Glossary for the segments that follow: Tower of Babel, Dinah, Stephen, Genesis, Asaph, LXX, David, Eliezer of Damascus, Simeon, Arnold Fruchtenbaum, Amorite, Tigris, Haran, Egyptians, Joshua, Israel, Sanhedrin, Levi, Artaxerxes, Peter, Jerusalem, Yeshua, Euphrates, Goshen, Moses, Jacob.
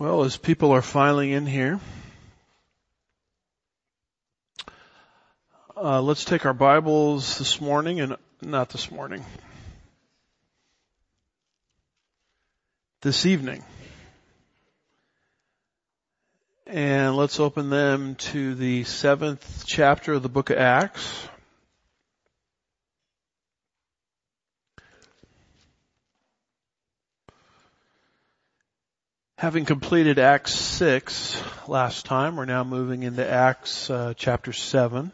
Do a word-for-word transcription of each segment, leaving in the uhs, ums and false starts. Well, as people are filing in here, uh, let's take our Bibles this morning and not this morning, this evening, and let's open them to the seventh chapter of the book of Acts. Having completed Acts six last time, we're now moving into Acts uh, chapter seven.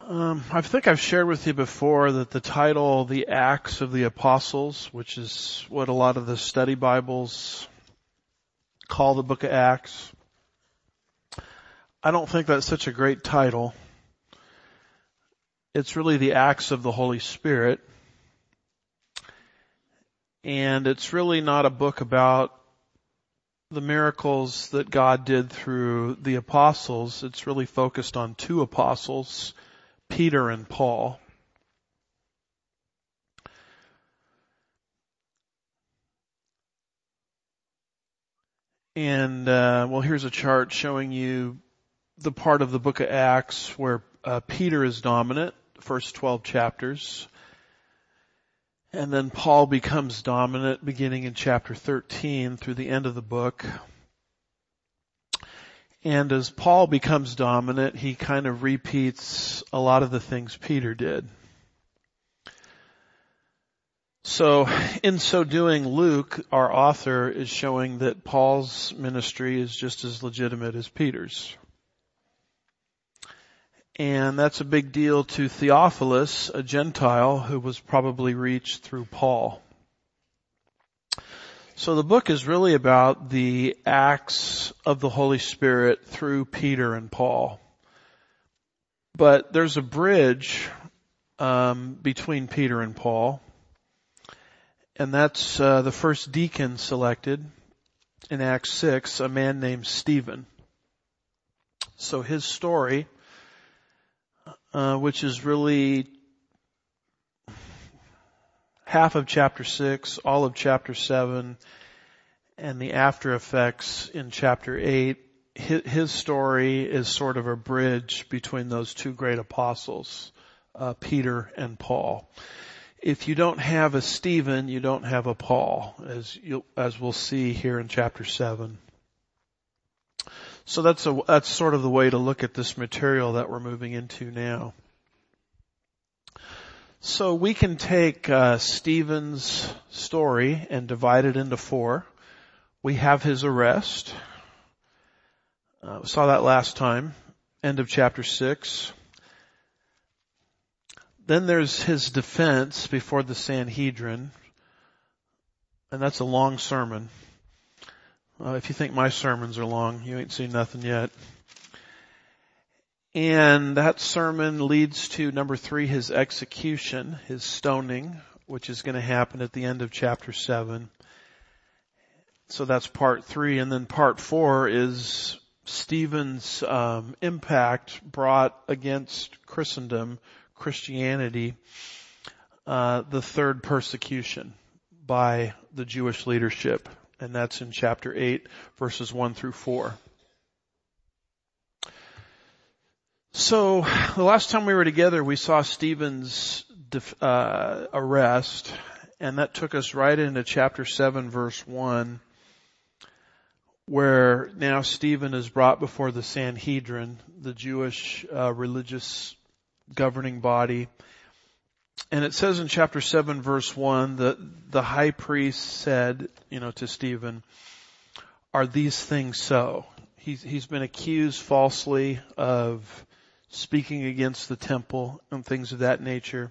Um, I think I've shared with you before that the title, The Acts of the Apostles, which is what a lot of the study Bibles call the book of Acts. I don't think that's such a great title. It's really the Acts of the Holy Spirit. And it's really not a book about the miracles that God did through the apostles. It's really focused on two apostles, Peter and Paul. And, uh, well, here's a chart showing you the part of the book of Acts where uh, Peter is dominant, the first twelve chapters. And then Paul becomes dominant beginning in chapter thirteen through the end of the book. And as Paul becomes dominant, he kind of repeats a lot of the things Peter did. So in so doing, Luke, our author, is showing that Paul's ministry is just as legitimate as Peter's. And that's a big deal to Theophilus, a Gentile who was probably reached through Paul. So the book is really about the acts of the Holy Spirit through Peter and Paul. But there's a bridge um, between Peter and Paul. And that's uh, the first deacon selected in Acts six, a man named Stephen. So his story... Uh, which is really half of chapter six, all of chapter seven, and the after effects in chapter eight. His, his story is sort of a bridge between those two great apostles, uh, Peter and Paul. If you don't have a Stephen, you don't have a Paul, as you, as we'll see here in chapter seven. So that's a, that's sort of the way to look at this material that we're moving into now. So we can take, uh, Stephen's story and divide it into four. We have his arrest. Uh, we saw that last time, end of chapter six. Then there's his defense before the Sanhedrin. And that's a long sermon. Uh, if you think my sermons are long, you ain't seen nothing yet. And that sermon leads to number three, his execution, his stoning, which is going to happen at the end of chapter seven. So that's part three. And then part four is Stephen's um, impact brought against Christendom, Christianity, uh, the third persecution by the Jewish leadership. And that's in chapter eight, verses one through four. So the last time we were together, we saw Stephen's def- uh, arrest, and that took us right into chapter seven, verse one, where now Stephen is brought before the Sanhedrin, the Jewish uh, religious governing body. And it says in chapter seven, verse one, that the high priest said, you know, to Stephen, are these things so? He's, he's been accused falsely of speaking against the temple and things of that nature.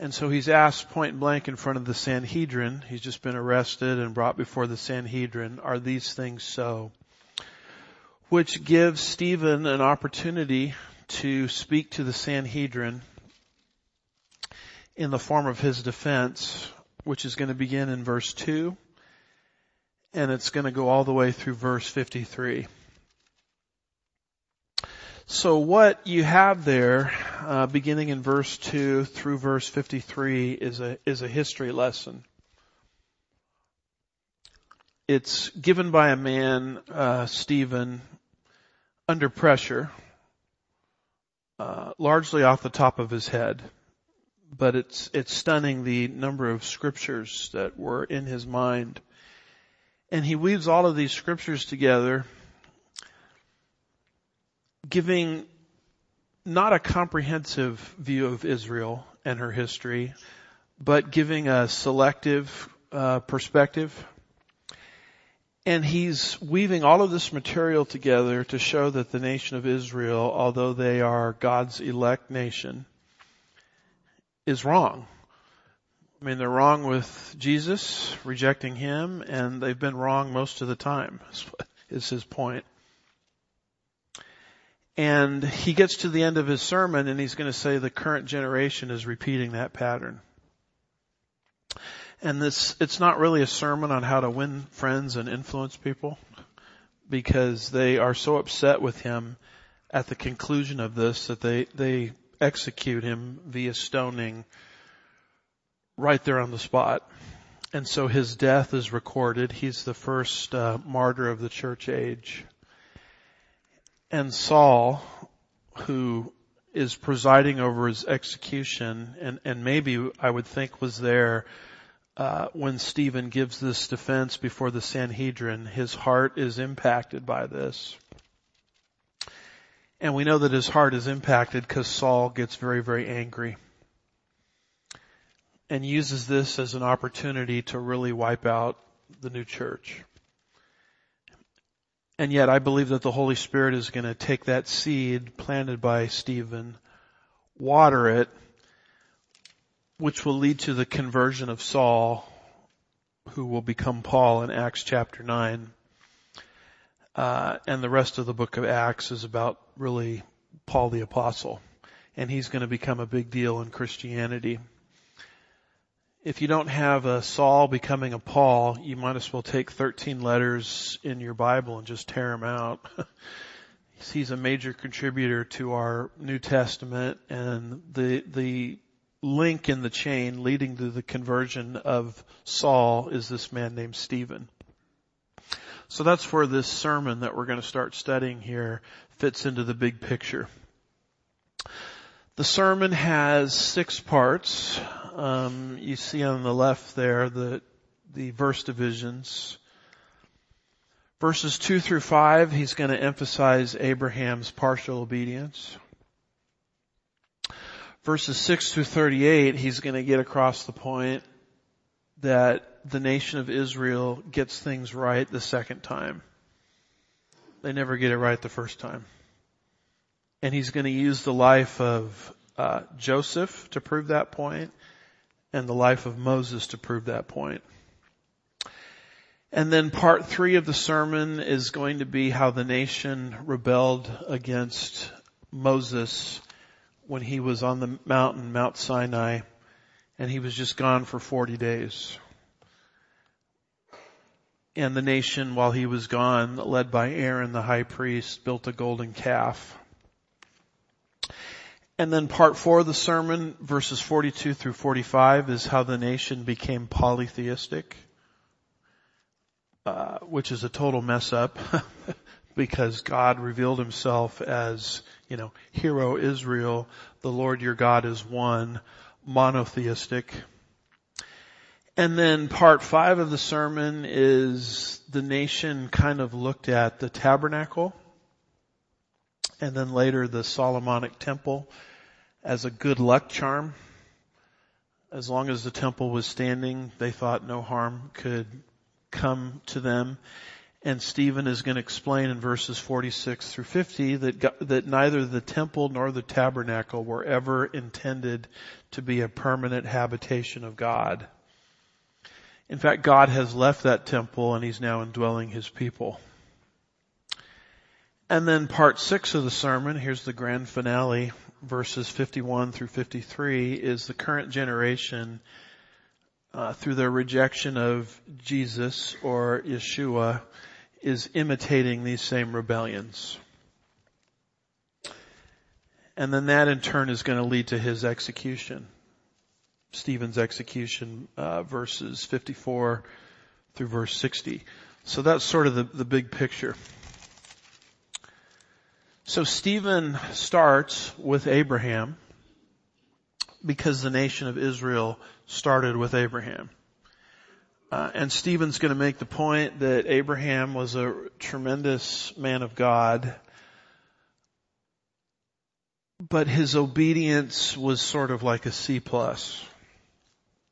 And so he's asked point blank in front of the Sanhedrin. He's just been arrested and brought before the Sanhedrin. Are these things so? Which gives Stephen an opportunity to speak to the Sanhedrin in the form of his defense, which is going to begin in verse two, and it's going to go all the way through verse fifty-three. So what you have there, uh, beginning in verse two through verse fifty-three, is a is a history lesson. It's given by a man, uh, Stephen, under pressure, uh, largely off the top of his head, but it's it's stunning the number of scriptures that were in his mind, and he weaves all of these scriptures together, giving not a comprehensive view of Israel and her history, but giving a selective uh, perspective. And he's weaving all of this material together to show that the nation of Israel, although they are God's elect nation, is wrong. I mean, they're wrong with Jesus, rejecting him, and they've been wrong most of the time, is his point. And he gets to the end of his sermon and he's going to say the current generation is repeating that pattern. And this, it's not really a sermon on how to win friends and influence people, because they are so upset with him at the conclusion of this that they, they execute him via stoning right there on the spot. And so his death is recorded. He's the first uh, martyr of the church age. And Saul, who is presiding over his execution, and, and maybe I would think was there uh, when Stephen gives this defense before the Sanhedrin, his heart is impacted by this. And we know that his heart is impacted because Saul gets very, very angry and uses this as an opportunity to really wipe out the new church. And yet I believe that the Holy Spirit is going to take that seed planted by Stephen, water it, which will lead to the conversion of Saul, who will become Paul in Acts chapter nine. Uh, and the rest of the book of Acts is about really Paul the Apostle. And he's going to become a big deal in Christianity. If you don't have a Saul becoming a Paul, you might as well take thirteen letters in your Bible and just tear them out. He's a major contributor to our New Testament, and the the link in the chain leading to the conversion of Saul is this man named Stephen. So that's where this sermon that we're going to start studying here fits into the big picture. The sermon has six parts. Um, you see on the left there the the verse divisions. Verses two through five, he's going to emphasize Abraham's partial obedience. Verses six through thirty-eight, he's going to get across the point that the nation of Israel gets things right the second time. They never get it right the first time. And he's going to use the life of uh, Joseph to prove that point, and the life of Moses to prove that point. And then part three of the sermon is going to be how the nation rebelled against Moses when he was on the mountain, Mount Sinai, and he was just gone for forty days. And the nation, while he was gone, led by Aaron the high priest, built a golden calf. And then part four of the sermon, verses forty-two through forty-five, is how the nation became polytheistic, uh, which is a total mess up because God revealed himself as, you know, hear, O Israel, the Lord your God is one, monotheistic. And then part five of the sermon is the nation kind of looked at the tabernacle and then later the Solomonic temple as a good luck charm. As long as the temple was standing, they thought no harm could come to them. And Stephen is going to explain in verses forty-six through fifty that God, that neither the temple nor the tabernacle were ever intended to be a permanent habitation of God. In fact, God has left that temple and he's now indwelling his people. And then part six of the sermon, here's the grand finale, verses fifty-one through fifty-three, is the current generation, uh, through their rejection of Jesus or Yeshua, is imitating these same rebellions. And then that in turn is going to lead to his execution. Stephen's execution, uh, verses fifty-four through verse sixty. So that's sort of the, the big picture. So Stephen starts with Abraham because the nation of Israel started with Abraham. Uh, and Stephen's going to make the point that Abraham was a tremendous man of God, but his obedience was sort of like a C plus.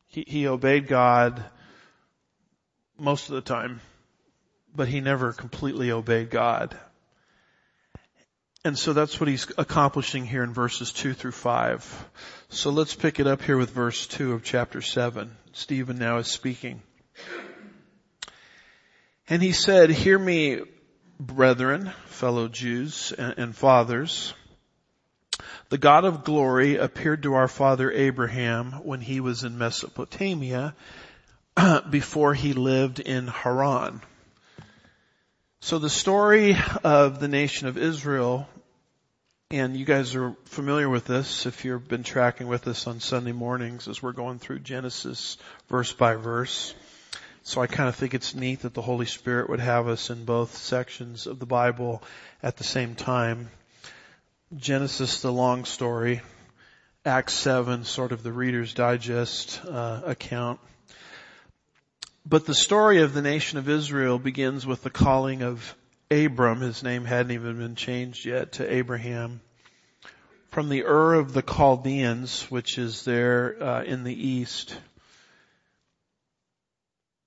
He, he obeyed God most of the time, but he never completely obeyed God. And so that's what he's accomplishing here in verses two through five. So let's pick it up here with verse two of chapter seven. Stephen now is speaking. And he said, "Hear me, brethren, fellow Jews and, and fathers. The God of glory appeared to our father Abraham when he was in Mesopotamia, before he lived in Haran." So the story of the nation of Israel, and you guys are familiar with this if you've been tracking with us on Sunday mornings as we're going through Genesis verse by verse. So I kind of think it's neat that the Holy Spirit would have us in both sections of the Bible at the same time. Genesis, the long story. Acts seven, sort of the Reader's Digest uh, account. But the story of the nation of Israel begins with the calling of Abram. His name hadn't even been changed yet to Abraham. From the Ur of the Chaldeans, which is there uh, in the east,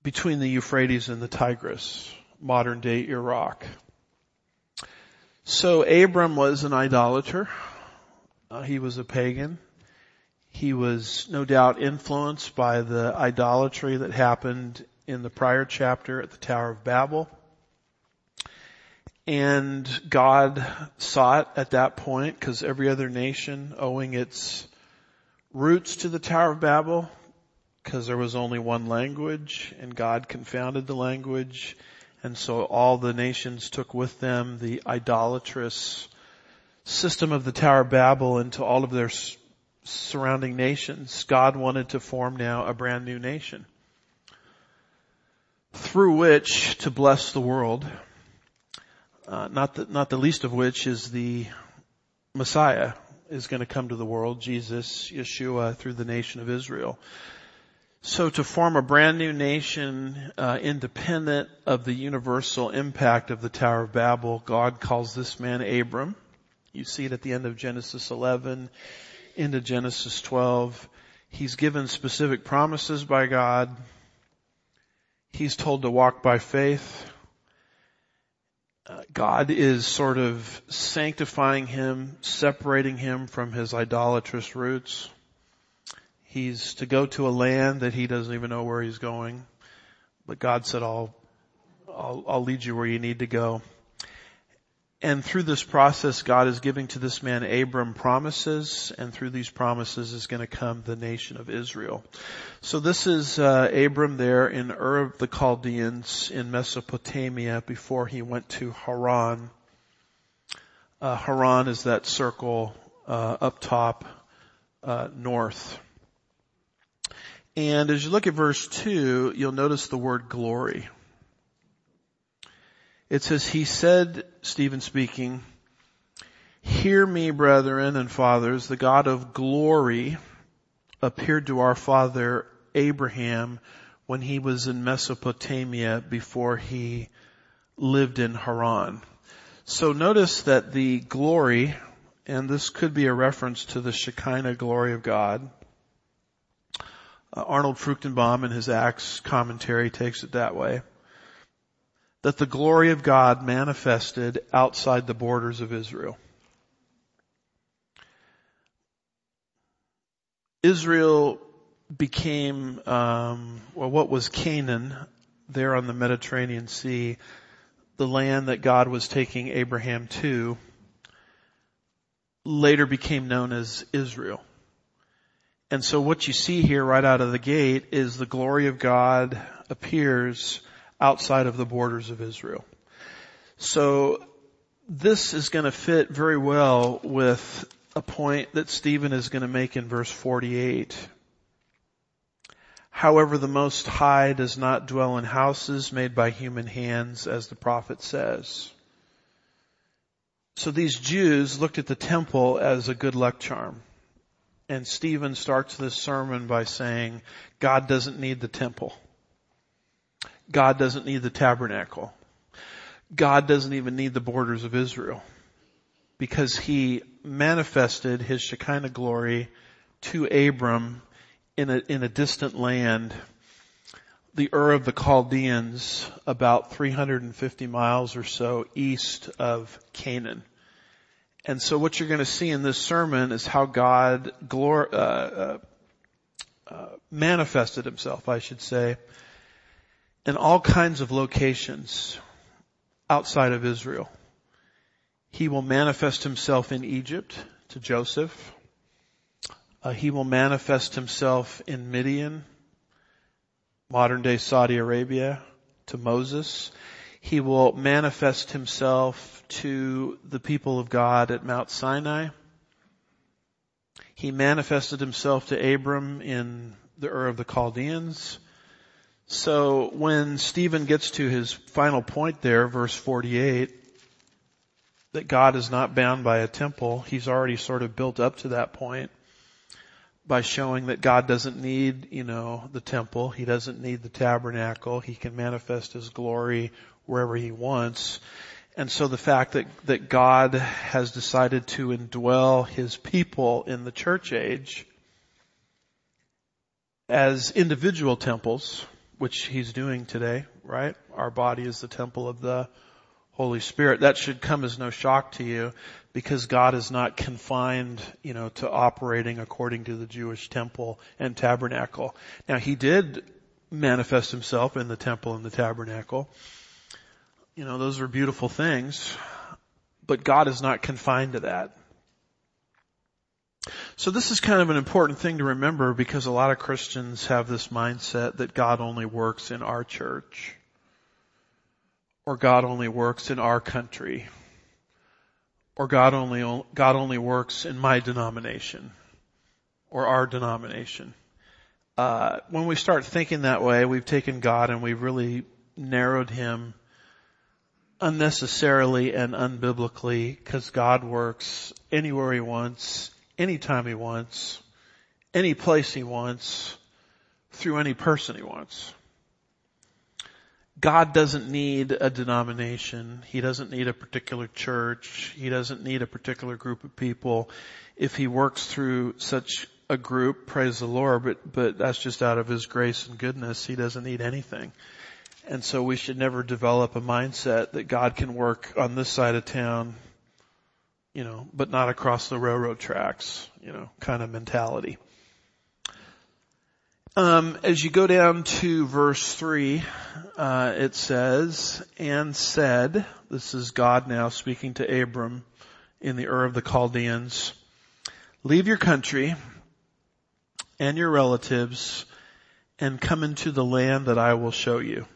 between the Euphrates and the Tigris, modern day Iraq. So Abram was an idolater. Uh, he was a pagan. He was no doubt influenced by the idolatry that happened in the prior chapter at the Tower of Babel. And God sought at that point, because every other nation owing its roots to the Tower of Babel, because there was only one language and God confounded the language. And so all the nations took with them the idolatrous system of the Tower of Babel into all of their surrounding nations. God wanted to form now a brand new nation through which to bless the world, uh, not the, not the least of which is the Messiah is going to come to the world, Jesus, Yeshua, through the nation of Israel. So to form a brand new nation uh, independent of the universal impact of the Tower of Babel, God calls this man Abram. You see it at the end of Genesis eleven. Into Genesis twelve. He's given specific promises by God. He's told to walk by faith. Uh, God is sort of sanctifying him, separating him from his idolatrous roots. He's to go to a land that he doesn't even know where he's going. But God said, I'll, I'll, I'll lead you where you need to go. And through this process, God is giving to this man Abram promises, and through these promises is going to come the nation of Israel. So this is uh, Abram there in Ur of the Chaldeans in Mesopotamia before he went to Haran. Uh, Haran is that circle uh, up top uh, north. And as you look at verse two, you'll notice the word glory. It says, he said, Stephen speaking, "Hear me, brethren and fathers, the God of glory appeared to our father Abraham when he was in Mesopotamia before he lived in Haran." So notice that the glory, and this could be a reference to the Shekinah glory of God. Uh, Arnold Fruchtenbaum in his Acts commentary takes it that way. That the glory of God manifested outside the borders of Israel. Israel became, um, well, what was Canaan there on the Mediterranean Sea, the land that God was taking Abraham to, later became known as Israel. And so what you see here right out of the gate is the glory of God appears outside of the borders of Israel. So this is going to fit very well with a point that Stephen is going to make in verse forty-eight. However, the Most High does not dwell in houses made by human hands, as the prophet says. So these Jews looked at the temple as a good luck charm. And Stephen starts this sermon by saying, God doesn't need the temple. God doesn't need the tabernacle. God doesn't even need the borders of Israel, because he manifested his Shekinah glory to Abram in a, in a distant land, the Ur of the Chaldeans, about three hundred fifty miles or so east of Canaan. And so what you're going to see in this sermon is how God glor- uh, uh, manifested himself, I should say, in all kinds of locations outside of Israel. He will manifest himself in Egypt to Joseph. Uh, he will manifest himself in Midian, modern day Saudi Arabia, to Moses. He will manifest himself to the people of God at Mount Sinai. He manifested himself to Abram in the Ur of the Chaldeans. So when Stephen gets to his final point there, verse forty-eight, that God is not bound by a temple, he's already sort of built up to that point by showing that God doesn't need, you know, the temple. He doesn't need the tabernacle. He can manifest his glory wherever he wants. And so the fact that, that God has decided to indwell his people in the church age as individual temples, which he's doing today, right? Our body is the temple of the Holy Spirit. That should come as no shock to you, because God is not confined, you know, to operating according to the Jewish temple and tabernacle. Now, he did manifest himself in the temple and the tabernacle. You know, those are beautiful things, but God is not confined to that. So this is kind of an important thing to remember, because a lot of Christians have this mindset that God only works in our church, or God only works in our country, or God only, God only works in my denomination or our denomination. Uh, when we start thinking that way, we've taken God and we've really narrowed him unnecessarily and unbiblically, because God works anywhere he wants, anytime he wants, any place he wants, through any person he wants. God doesn't need a denomination. He doesn't need a particular church. He doesn't need a particular group of people. If he works through such a group, praise the Lord, but, but that's just out of his grace and goodness. He doesn't need anything. And so we should never develop a mindset that God can work on this side of town, you know, but not across the railroad tracks, you know, kind of mentality. Um, as you go down to verse three, uh, it says, and said, this is God now speaking to Abram in the Ur of the Chaldeans, leave your country and your relatives and come into the land that I will show you.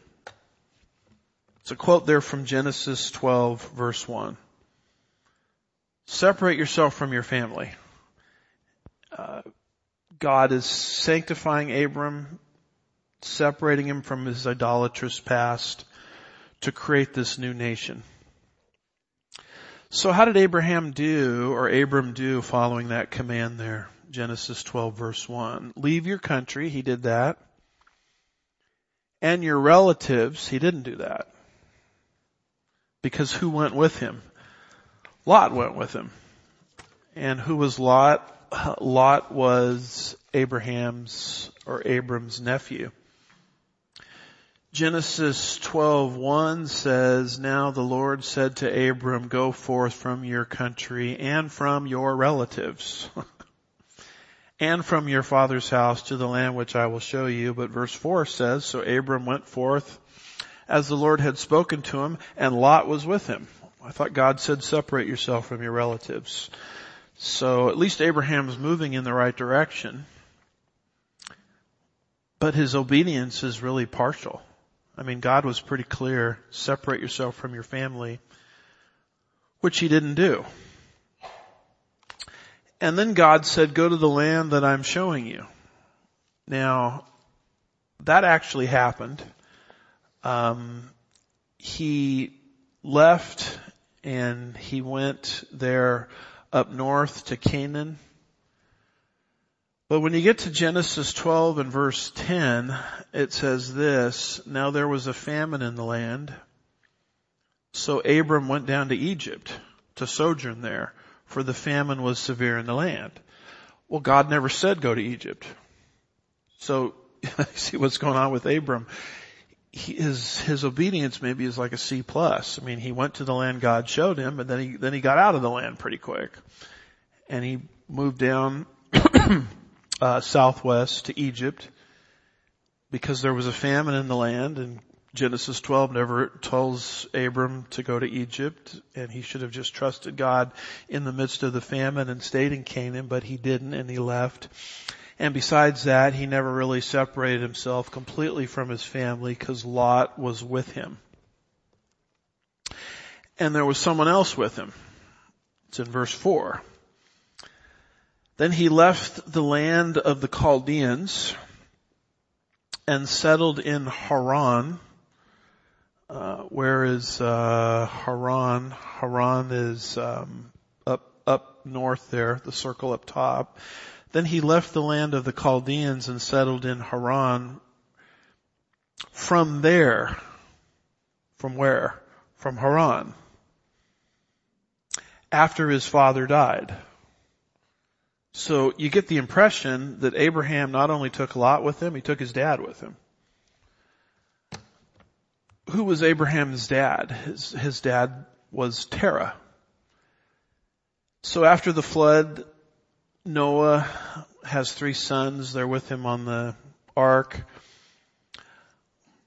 It's a quote there from Genesis twelve, verse one. Separate yourself from your family. Uh, God is sanctifying Abram, separating him from his idolatrous past to create this new nation. So how did Abraham do, or Abram do, following that command there? Genesis twelve, verse one. Leave your country. He did that. And your relatives. He didn't do that. Because who went with him? Lot went with him. And who was Lot? Lot was Abraham's or Abram's nephew. Genesis twelve one says, now the Lord said to Abram, go forth from your country and from your relatives and from your father's house to the land which I will show you. But verse four says, so Abram went forth as the Lord had spoken to him, and Lot was with him. I thought God said, separate yourself from your relatives. So at least Abraham's moving in the right direction. But his obedience is really partial. I mean, God was pretty clear, separate yourself from your family, which he didn't do. And then God said, go to the land that I'm showing you. Now, that actually happened. Um, he left and he went there up north to Canaan. But when you get to Genesis twelve and verse ten, it says this, now there was a famine in the land. So Abram went down to Egypt to sojourn there, for the famine was severe in the land. Well, God never said go to Egypt. So see what's going on with Abram. He, his, his obedience maybe is like a C plus. I mean, he went to the land God showed him, and then he, then he got out of the land pretty quick. And he moved down, uh, southwest to Egypt because there was a famine in the land, and Genesis twelve never tells Abram to go to Egypt, and he should have just trusted God in the midst of the famine and stayed in Canaan, but he didn't and he left. And besides that, he never really separated himself completely from his family because Lot was with him. And there was someone else with him. It's in verse four. Then he left the land of the Chaldeans and settled in Haran. Uh, where is, uh, Haran? Haran is, um, up, up north there, the circle up top. Then he left the land of the Chaldeans and settled in Haran. From there, from where? From Haran. After his father died. So you get the impression that Abraham not only took Lot with him, he took his dad with him. Who was Abraham's dad? His, his dad was Terah. So after the flood, Noah has three sons. They're with him on the ark.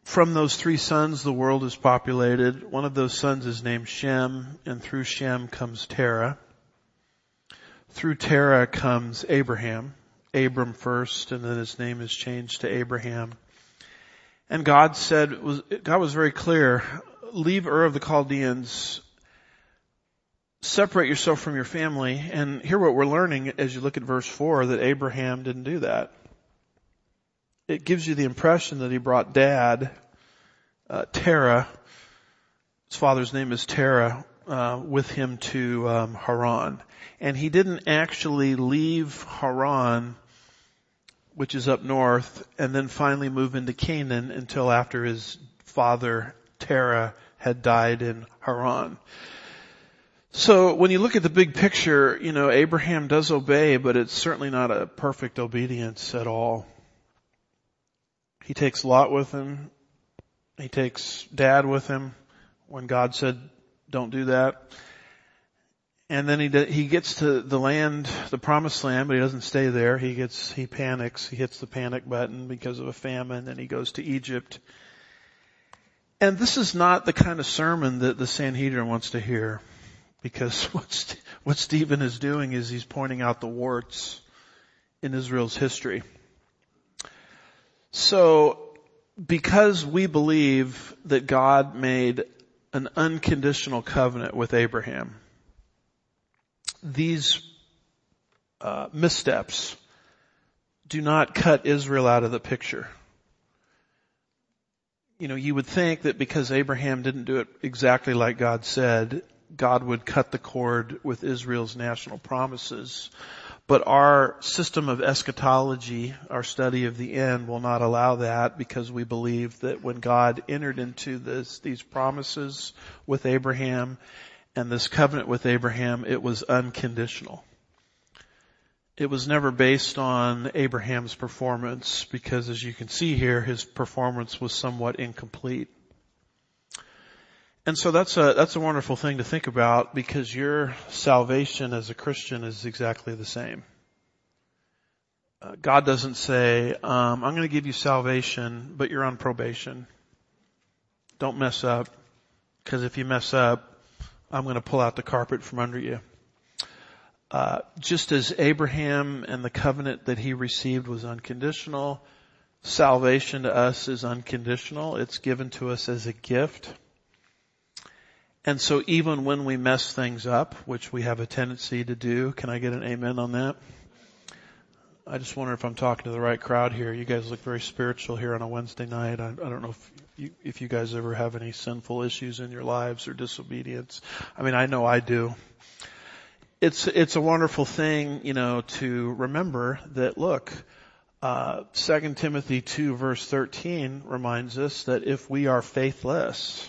From those three sons, the world is populated. One of those sons is named Shem, and through Shem comes Terah. Through Terah comes Abraham. Abram first, and then his name is changed to Abraham. And God said, God was very clear, leave Ur of the Chaldeans, separate yourself from your family. And here what we're learning as you look at verse four, that Abraham didn't do that. It gives you the impression that he brought dad, uh, Terah, his father's name is Terah, uh, with him to um, Haran. And he didn't actually leave Haran, which is up north, and then finally move into Canaan until after his father, Terah, had died in Haran. So when you look at the big picture, you know, Abraham does obey, but it's certainly not a perfect obedience at all. He takes Lot with him. He takes dad with him when God said, don't do that. And then he de- he gets to the land, the promised land, but he doesn't stay there. He gets, he panics. He hits the panic button because of a famine, and he goes to Egypt. And this is not the kind of sermon that the Sanhedrin wants to hear, because what, St- what Stephen is doing is he's pointing out the warts in Israel's history. So because we believe that God made an unconditional covenant with Abraham, these uh, missteps do not cut Israel out of the picture. You know, you would think that because Abraham didn't do it exactly like God said, God would cut the cord with Israel's national promises. But our system of eschatology, our study of the end, will not allow that, because we believe that when God entered into this, these promises with Abraham, and this covenant with Abraham, it was unconditional. It was never based on Abraham's performance, because as you can see here, his performance was somewhat incomplete. And so that's a, that's a wonderful thing to think about, because your salvation as a Christian is exactly the same. Uh, God doesn't say, um, I'm going to give you salvation, but you're on probation. Don't mess up, because if you mess up, I'm going to pull out the carpet from under you. Uh, just as Abraham and the covenant that he received was unconditional, salvation to us is unconditional. It's given to us as a gift. And so even when we mess things up, which we have a tendency to do, can I get an amen on that? I just wonder if I'm talking to the right crowd here. You guys look very spiritual here on a Wednesday night. I, I don't know if you, if you guys ever have any sinful issues in your lives or disobedience. I mean, I know I do. It's, it's a wonderful thing, you know, to remember that, look, uh, Second Timothy two verse thirteen reminds us that if we are faithless,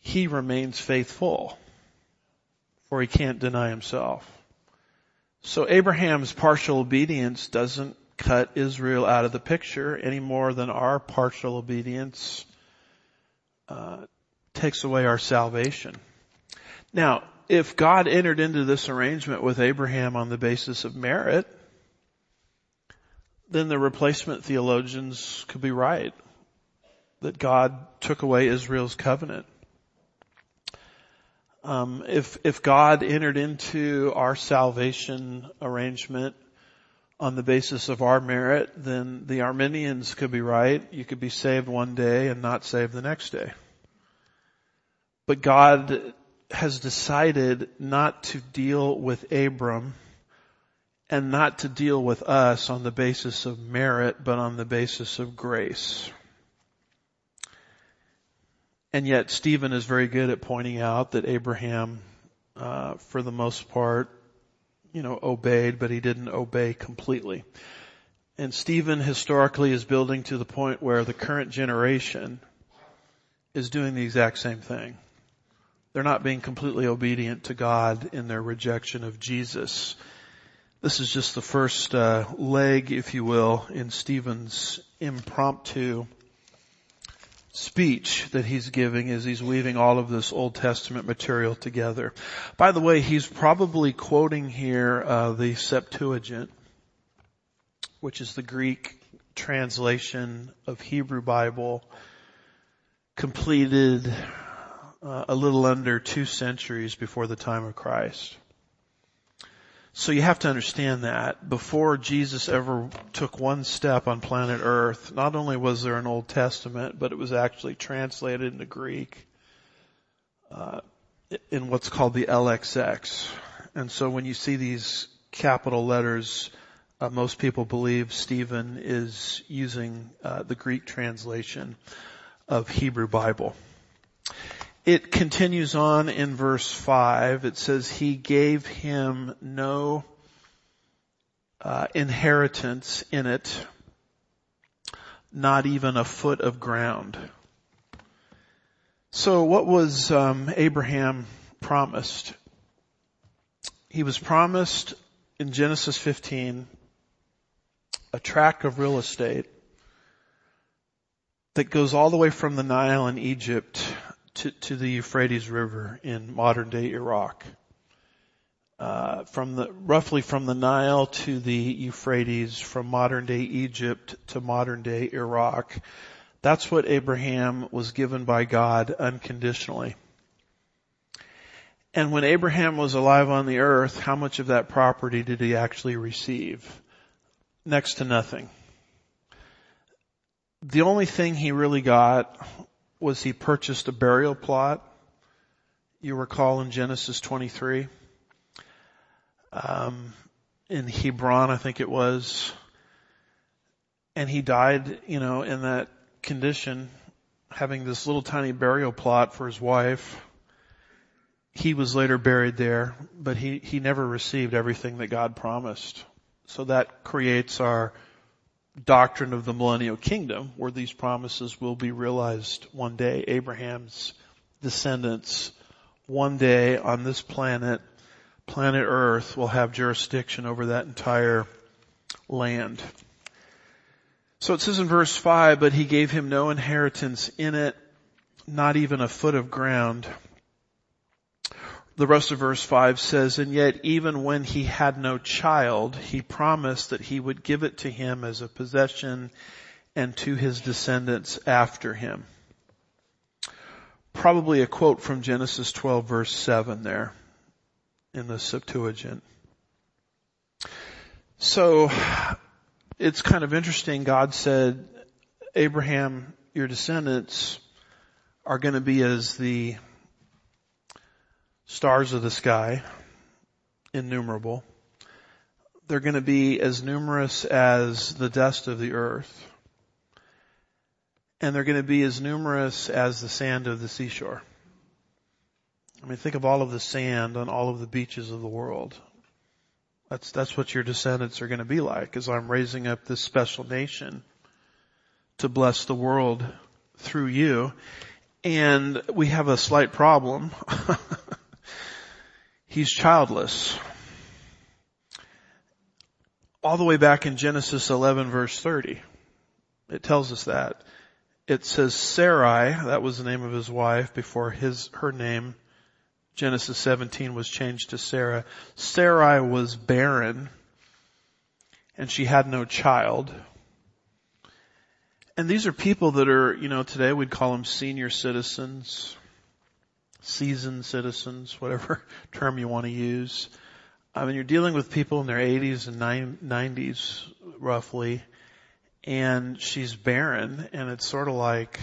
he remains faithful, for he can't deny himself. So Abraham's partial obedience doesn't cut Israel out of the picture any more than our partial obedience uh, takes away our salvation. Now, if God entered into this arrangement with Abraham on the basis of merit, then the replacement theologians could be right, that God took away Israel's covenant. Um, if, if God entered into our salvation arrangement on the basis of our merit, then the Arminians could be right. You could be saved one day and not saved the next day. But God has decided not to deal with Abram and not to deal with us on the basis of merit, but on the basis of grace. And yet Stephen is very good at pointing out that Abraham, uh, for the most part, you know, obeyed, but he didn't obey completely. And Stephen historically is building to the point where the current generation is doing the exact same thing. They're not being completely obedient to God in their rejection of Jesus. This is just the first uh, leg, if you will, in Stephen's impromptu speech that he's giving as he's weaving all of this Old Testament material together. By the way, he's probably quoting here uh, the Septuagint, which is the Greek translation of Hebrew Bible, completed uh, a little under two centuries before the time of Christ. So you have to understand that before Jesus ever took one step on planet Earth, not only was there an Old Testament, but it was actually translated into Greek uh, in what's called the L X X. And so when you see these capital letters, uh, most people believe Stephen is using uh, the Greek translation of Hebrew Bible. It continues on in verse five. It says, he gave him no uh, inheritance in it, not even a foot of ground. So what was um, Abraham promised? He was promised in Genesis fifteen a tract of real estate that goes all the way from the Nile in Egypt To, to the Euphrates River in modern-day Iraq, uh, from the roughly from the Nile to the Euphrates, from modern-day Egypt to modern-day Iraq. That's what Abraham was given by God unconditionally. And when Abraham was alive on the earth, how much of that property did he actually receive? Next to nothing. The only thing he really got was he purchased a burial plot. You recall in Genesis twenty-three, um, in Hebron, I think it was, and he died, you know, in that condition, having this little tiny burial plot for his wife. He was later buried there, but he, he never received everything that God promised. So that creates our doctrine of the millennial kingdom, where these promises will be realized one day. Abraham's descendants one day on this planet, planet Earth, will have jurisdiction over that entire land. So it says in verse five, but he gave him no inheritance in it, not even a foot of ground. The rest of verse five says, and yet even when he had no child, he promised that he would give it to him as a possession and to his descendants after him. Probably a quote from Genesis twelve verse seven there in the Septuagint. So it's kind of interesting. God said, Abraham, your descendants are going to be as the stars of the sky, innumerable. They're going to be as numerous as the dust of the earth. And they're going to be as numerous as the sand of the seashore. I mean, think of all of the sand on all of the beaches of the world. That's, that's what your descendants are going to be like, as I'm raising up this special nation to bless the world through you. And we have a slight problem. He's childless. All the way back in Genesis eleven verse thirty, it tells us that. It says Sarai, that was the name of his wife before his, her name, Genesis seventeen, was changed to Sarah. Sarai was barren and she had no child. And these are people that are, you know, today we'd call them senior citizens, seasoned citizens, whatever term you want to use. I mean, you're dealing with people in their eighties and nineties roughly, and she's barren, and it's sort of like,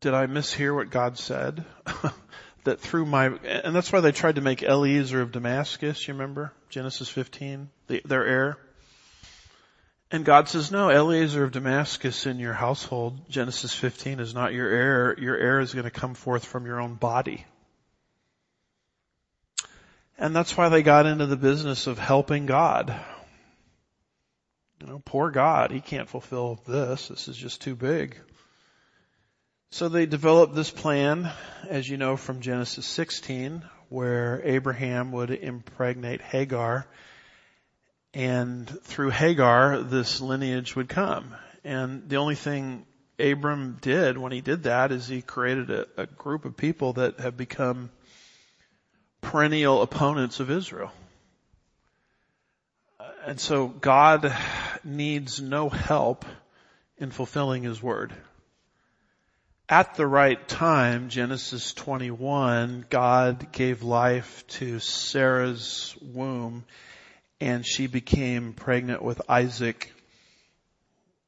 did I mishear what God said? That through my, and that's why they tried to make Eliezer of Damascus, you remember? Genesis fifteen, the, their heir. And God says, no, Eliezer of Damascus in your household, Genesis fifteen, is not your heir. Your heir is going to come forth from your own body. And that's why they got into the business of helping God. You know, poor God, he can't fulfill this. This is just too big. So they developed this plan, as you know, from Genesis sixteen, where Abraham would impregnate Hagar, and through Hagar, this lineage would come. And the only thing Abram did when he did that is he created a, a group of people that have become perennial opponents of Israel. And so God needs no help in fulfilling his word. At the right time, Genesis twenty-one, God gave life to Sarah's womb, and she became pregnant with Isaac.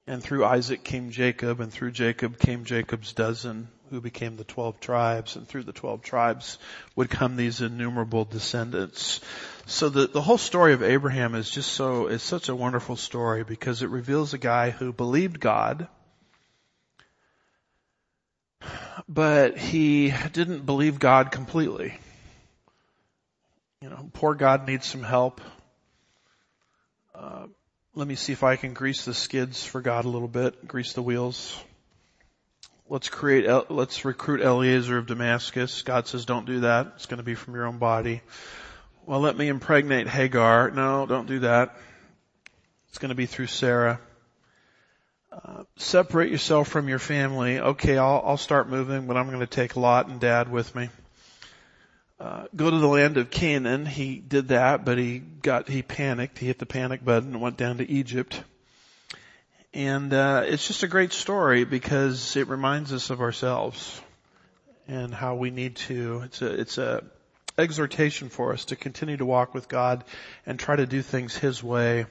And through Isaac came Jacob, and through Jacob came Jacob's dozen, who became the twelve tribes, and through the twelve tribes would come these innumerable descendants. So the, the whole story of Abraham is just so, it's such a wonderful story, because it reveals a guy who believed God, but he didn't believe God completely. You know, poor God needs some help. Uh, let me see if I can grease the skids for God a little bit, grease the wheels. Let's create, let's recruit Eliezer of Damascus. God says, don't do that. It's going to be from your own body. Well, let me impregnate Hagar. No, don't do that. It's going to be through Sarah. Uh, separate yourself from your family. Okay, I'll, I'll start moving, but I'm going to take Lot and Dad with me. Uh, go to the land of Canaan. He did that, but he got, he panicked. He hit the panic button and went down to Egypt. And, uh, it's just a great story because it reminds us of ourselves and how we need to, it's a, it's a exhortation for us to continue to walk with God and try to do things his way,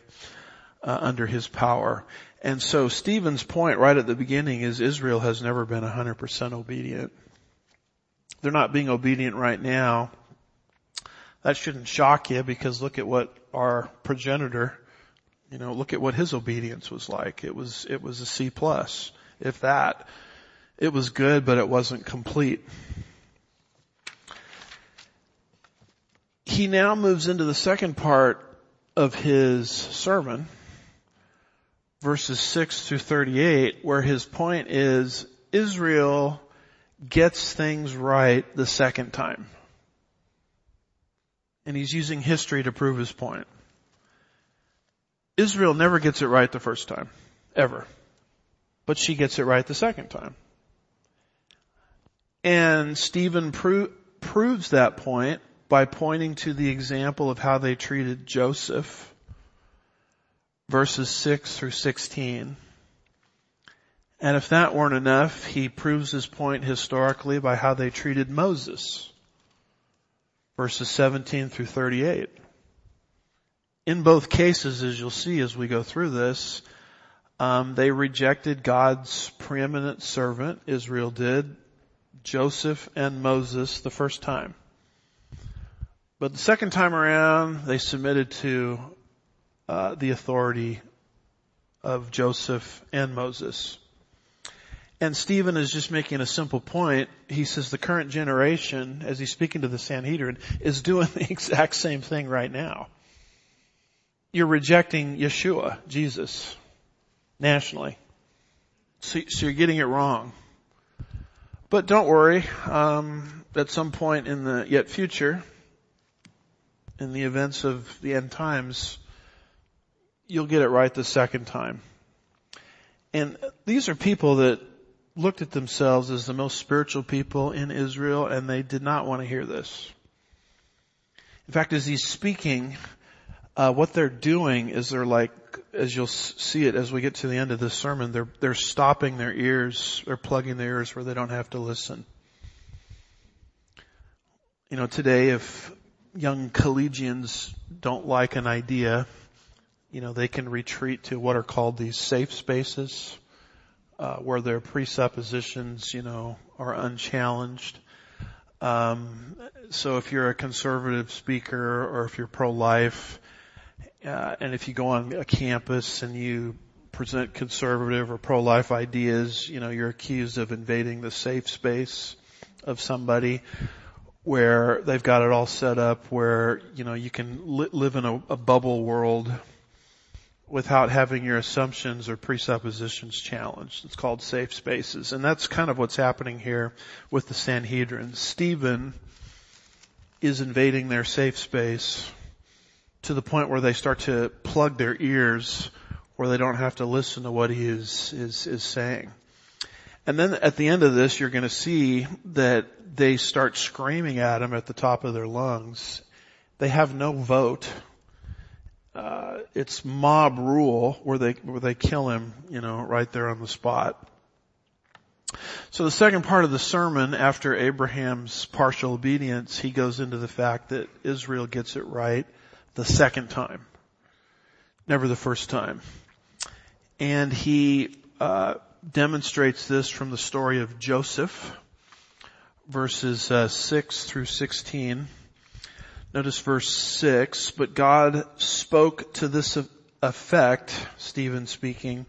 uh, under his power. And so Stephen's point right at the beginning is Israel has never been one hundred percent obedient. They're not being obedient right now. That shouldn't shock you, because look at what our progenitor, you know, look at what his obedience was like. It was, it was a C plus, if that. It was good, but it wasn't complete. He now moves into the second part of his sermon, verses six through thirty-eight, where his point is Israel gets things right the second time. And he's using history to prove his point. Israel never gets it right the first time, ever. But she gets it right the second time. And Stephen pro- proves that point by pointing to the example of how they treated Joseph, verses six through sixteen. And if that weren't enough, he proves his point historically by how they treated Moses, verses seventeen through thirty-eight. In both cases, as you'll see as we go through this, Um, they rejected God's preeminent servant, Israel did, Joseph and Moses, the first time. But the second time around, they submitted to uh, the authority of Joseph and Moses. And Stephen is just making a simple point. He says the current generation, as he's speaking to the Sanhedrin, is doing the exact same thing right now. You're rejecting Yeshua, Jesus, nationally. So, so you're getting it wrong. But don't worry, um, at some point in the yet future, in the events of the end times, you'll get it right the second time. And these are people that looked at themselves as the most spiritual people in Israel, and they did not want to hear this. In fact, as he's speaking, uh, what they're doing is they're like, as you'll see it as we get to the end of this sermon, they're, they're stopping their ears, they're plugging their ears where they don't have to listen. You know, today if young collegians don't like an idea, you know, they can retreat to what are called these safe spaces, uh, where their presuppositions, you know, are unchallenged. Um, so if you're a conservative speaker or if you're pro-life, uh, and if you go on a campus and you present conservative or pro-life ideas, you know, you're accused of invading the safe space of somebody where they've got it all set up where, you know, you can li- live in a, a bubble world without having your assumptions or presuppositions challenged. It's called safe spaces. And that's kind of what's happening here with the Sanhedrin. Stephen is invading their safe space to the point where they start to plug their ears where they don't have to listen to what he is, is, is saying. And then at the end of this, you're going to see that they start screaming at him at the top of their lungs. They have no vote. Uh, it's mob rule where they, where they kill him, you know, right there on the spot. So the second part of the sermon, after Abraham's partial obedience, he goes into the fact that Israel gets it right the second time, never the first time. And he, uh, demonstrates this from the story of Joseph, verses uh, six through sixteen. Notice verse six, but God spoke to this effect, Stephen speaking,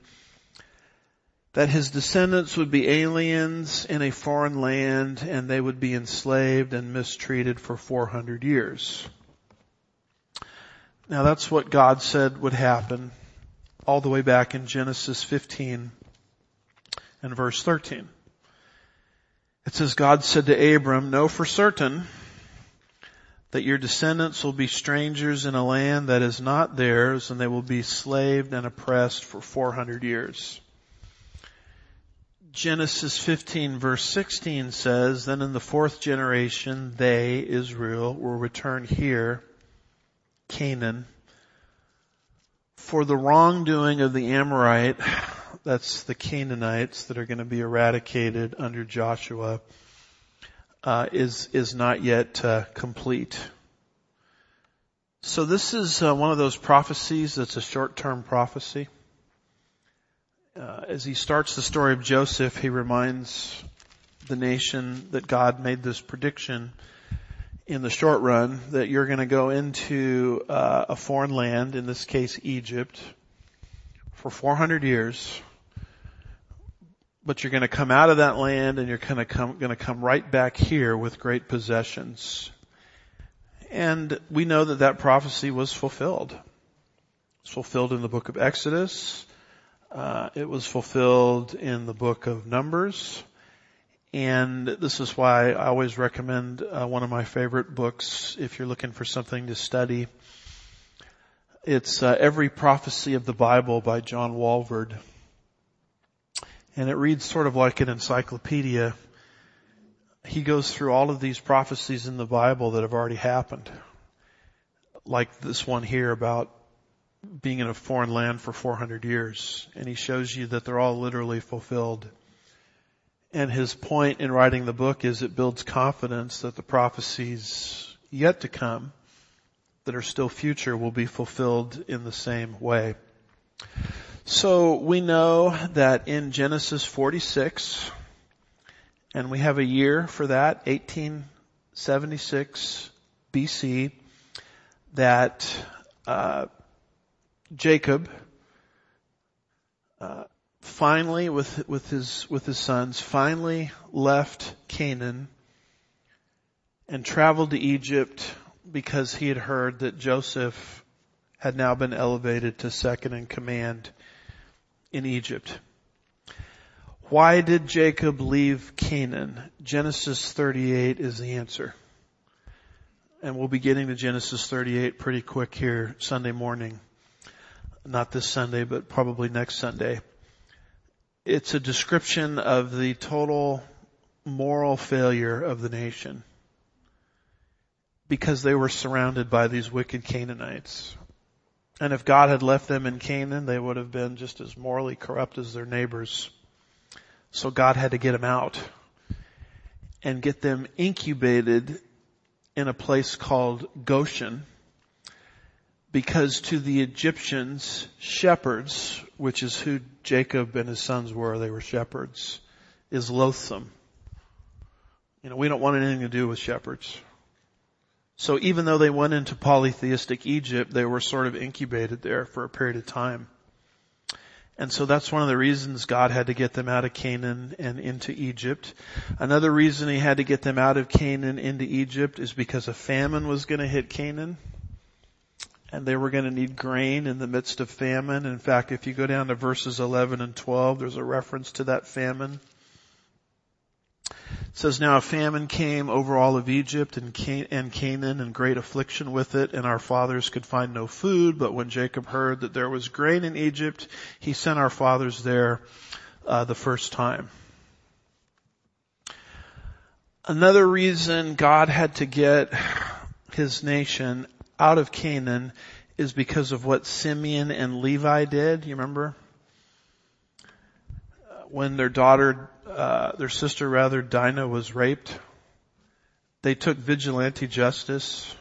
that his descendants would be aliens in a foreign land and they would be enslaved and mistreated for four hundred years. Now that's what God said would happen all the way back in Genesis fifteen and verse thirteen. It says, God said to Abram, know for certain that your descendants will be strangers in a land that is not theirs, and they will be enslaved and oppressed for four hundred years. Genesis fifteen verse sixteen says, then in the fourth generation, they, Israel, will return here, Canaan, for the wrongdoing of the Amorite, that's the Canaanites that are going to be eradicated under Joshua, Uh, is is not yet uh, complete. So this is uh, one of those prophecies that's a short-term prophecy. Uh, as he starts the story of Joseph, he reminds the nation that God made this prediction in the short run that you're going to go into uh, a foreign land, in this case Egypt, for four hundred years. But you're going to come out of that land and you're going to come, going to come right back here with great possessions. And we know that that prophecy was fulfilled. It's fulfilled in the book of Exodus. Uh, it was fulfilled in the book of Numbers. And this is why I always recommend uh, one of my favorite books if you're looking for something to study. It's uh, Every Prophecy of the Bible by John Walvoord. And it reads sort of like an encyclopedia. He goes through all of these prophecies in the Bible that have already happened. Like this one here about being in a foreign land for four hundred years. And he shows you that they're all literally fulfilled. And his point in writing the book is it builds confidence that the prophecies yet to come that are still future will be fulfilled in the same way. So we know that in Genesis forty-six, and we have a year for that, eighteen seventy-six B C, that uh, Jacob uh, finally, with with his with his sons, finally left Canaan and traveled to Egypt because he had heard that Joseph had now been elevated to second in command in Egypt. Why did Jacob leave Canaan? Genesis thirty-eight is the answer. And we'll be getting to Genesis thirty-eight pretty quick here Sunday morning. Not this Sunday, but probably next Sunday. It's a description of the total moral failure of the nation because they were surrounded by these wicked Canaanites. And if God had left them in Canaan, they would have been just as morally corrupt as their neighbors. So God had to get them out and get them incubated in a place called Goshen, because to the Egyptians, shepherds, which is who Jacob and his sons were, they were shepherds, is loathsome. You know, we don't want anything to do with shepherds. So even though they went into polytheistic Egypt, they were sort of incubated there for a period of time. And so that's one of the reasons God had to get them out of Canaan and into Egypt. Another reason he had to get them out of Canaan into Egypt is because a famine was going to hit Canaan. And they were going to need grain in the midst of famine. In fact, if you go down to verses eleven and twelve, there's a reference to that famine. It says, "Now a famine came over all of Egypt and Canaan, and great affliction with it, and our fathers could find no food. But when Jacob heard that there was grain in Egypt, he sent our fathers there uh, the first time." Another reason God had to get his nation out of Canaan is because of what Simeon and Levi did. You remember? When their daughter, uh, their sister rather, Dinah was raped, they took vigilante justice.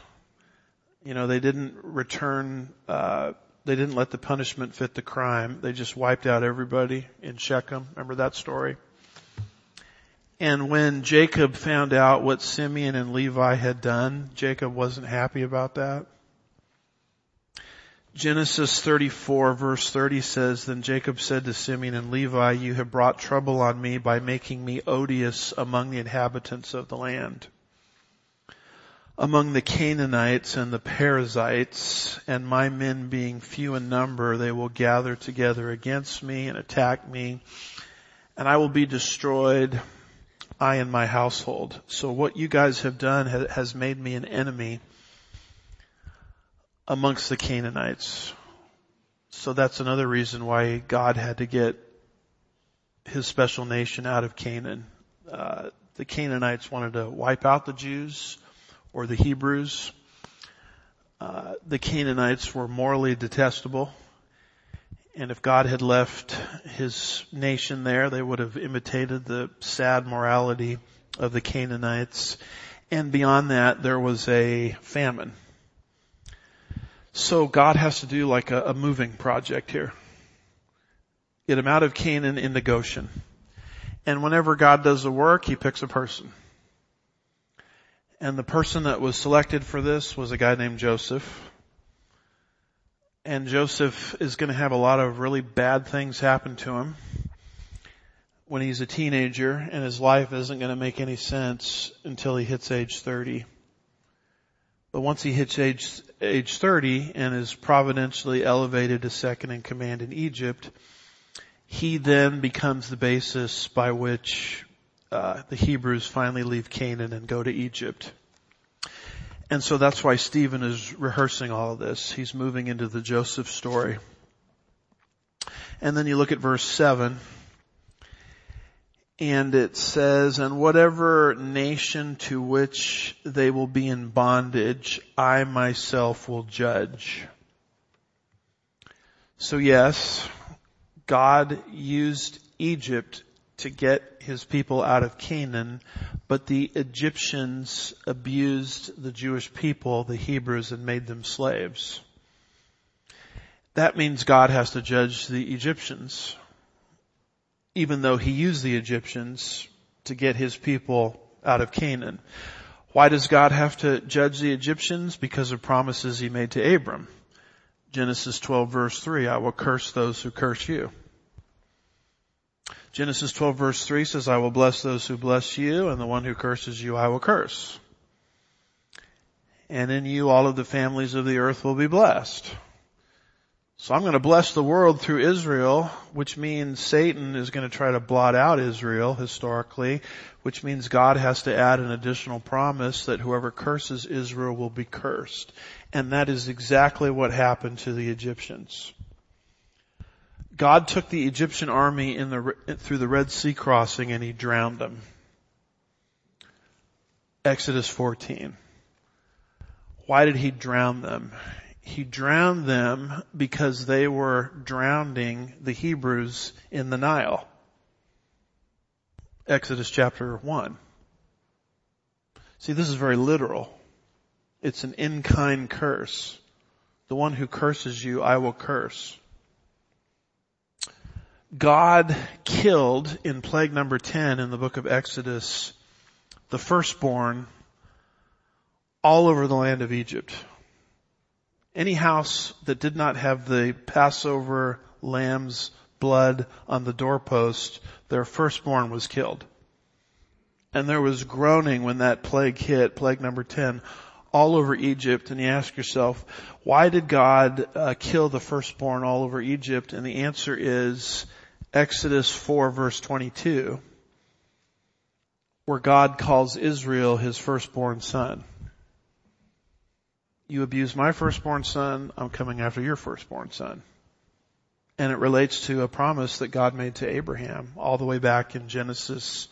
You know, they didn't return, uh, they didn't let the punishment fit the crime. They just wiped out everybody in Shechem. Remember that story? And when Jacob found out what Simeon and Levi had done, Jacob wasn't happy about that. Genesis thirty-four verse thirty says, "Then Jacob said to Simeon and Levi, 'You have brought trouble on me by making me odious among the inhabitants of the land, among the Canaanites and the Perizzites, and my men being few in number, they will gather together against me and attack me, and I will be destroyed, I and my household. So what you guys have done has made me an enemy amongst the Canaanites.'" So that's another reason why God had to get his special nation out of Canaan. Uh, the Canaanites wanted to wipe out the Jews or the Hebrews. Uh, the Canaanites were morally detestable. And if God had left his nation there, they would have imitated the sad morality of the Canaanites. And beyond that, there was a famine. So God has to do like a, a moving project here. Get him out of Canaan into Goshen. And whenever God does the work, he picks a person. And the person that was selected for this was a guy named Joseph. And Joseph is going to have a lot of really bad things happen to him when he's a teenager, and his life isn't going to make any sense until he hits age thirty. But once he hits age age thirty and is providentially elevated to second in command in Egypt, he then becomes the basis by which uh, the Hebrews finally leave Canaan and go to Egypt. And so that's why Stephen is rehearsing all of this. He's moving into the Joseph story. And then you look at verse seven. And it says, "And whatever nation to which they will be in bondage, I myself will judge." So yes, God used Egypt to get his people out of Canaan, but the Egyptians abused the Jewish people, the Hebrews, and made them slaves. That means God has to judge the Egyptians, even though he used the Egyptians to get his people out of Canaan. Why does God have to judge the Egyptians? Because of promises he made to Abram. Genesis twelve verse three, I will curse those who curse you. Genesis twelve verse three says, I will bless those who bless you, and the one who curses you I will curse. And in you all of the families of the earth will be blessed. So I'm going to bless the world through Israel, which means Satan is going to try to blot out Israel historically, which means God has to add an additional promise that whoever curses Israel will be cursed. And that is exactly what happened to the Egyptians. God took the Egyptian army in the, through the Red Sea crossing, and he drowned them. Exodus fourteen. Why did he drown them? He drowned them because they were drowning the Hebrews in the Nile. Exodus chapter one. See, this is very literal. It's an in-kind curse. The one who curses you, I will curse. God killed in plague number ten in the book of Exodus, the firstborn all over the land of Egypt. Any house that did not have the Passover lamb's blood on the doorpost, their firstborn was killed. And there was groaning when that plague hit, plague number ten, all over Egypt. And you ask yourself, why did God uh, kill the firstborn all over Egypt? And the answer is Exodus four verse twenty-two, where God calls Israel his firstborn son. You abuse my firstborn son, I'm coming after your firstborn son. And it relates to a promise that God made to Abraham all the way back in Genesis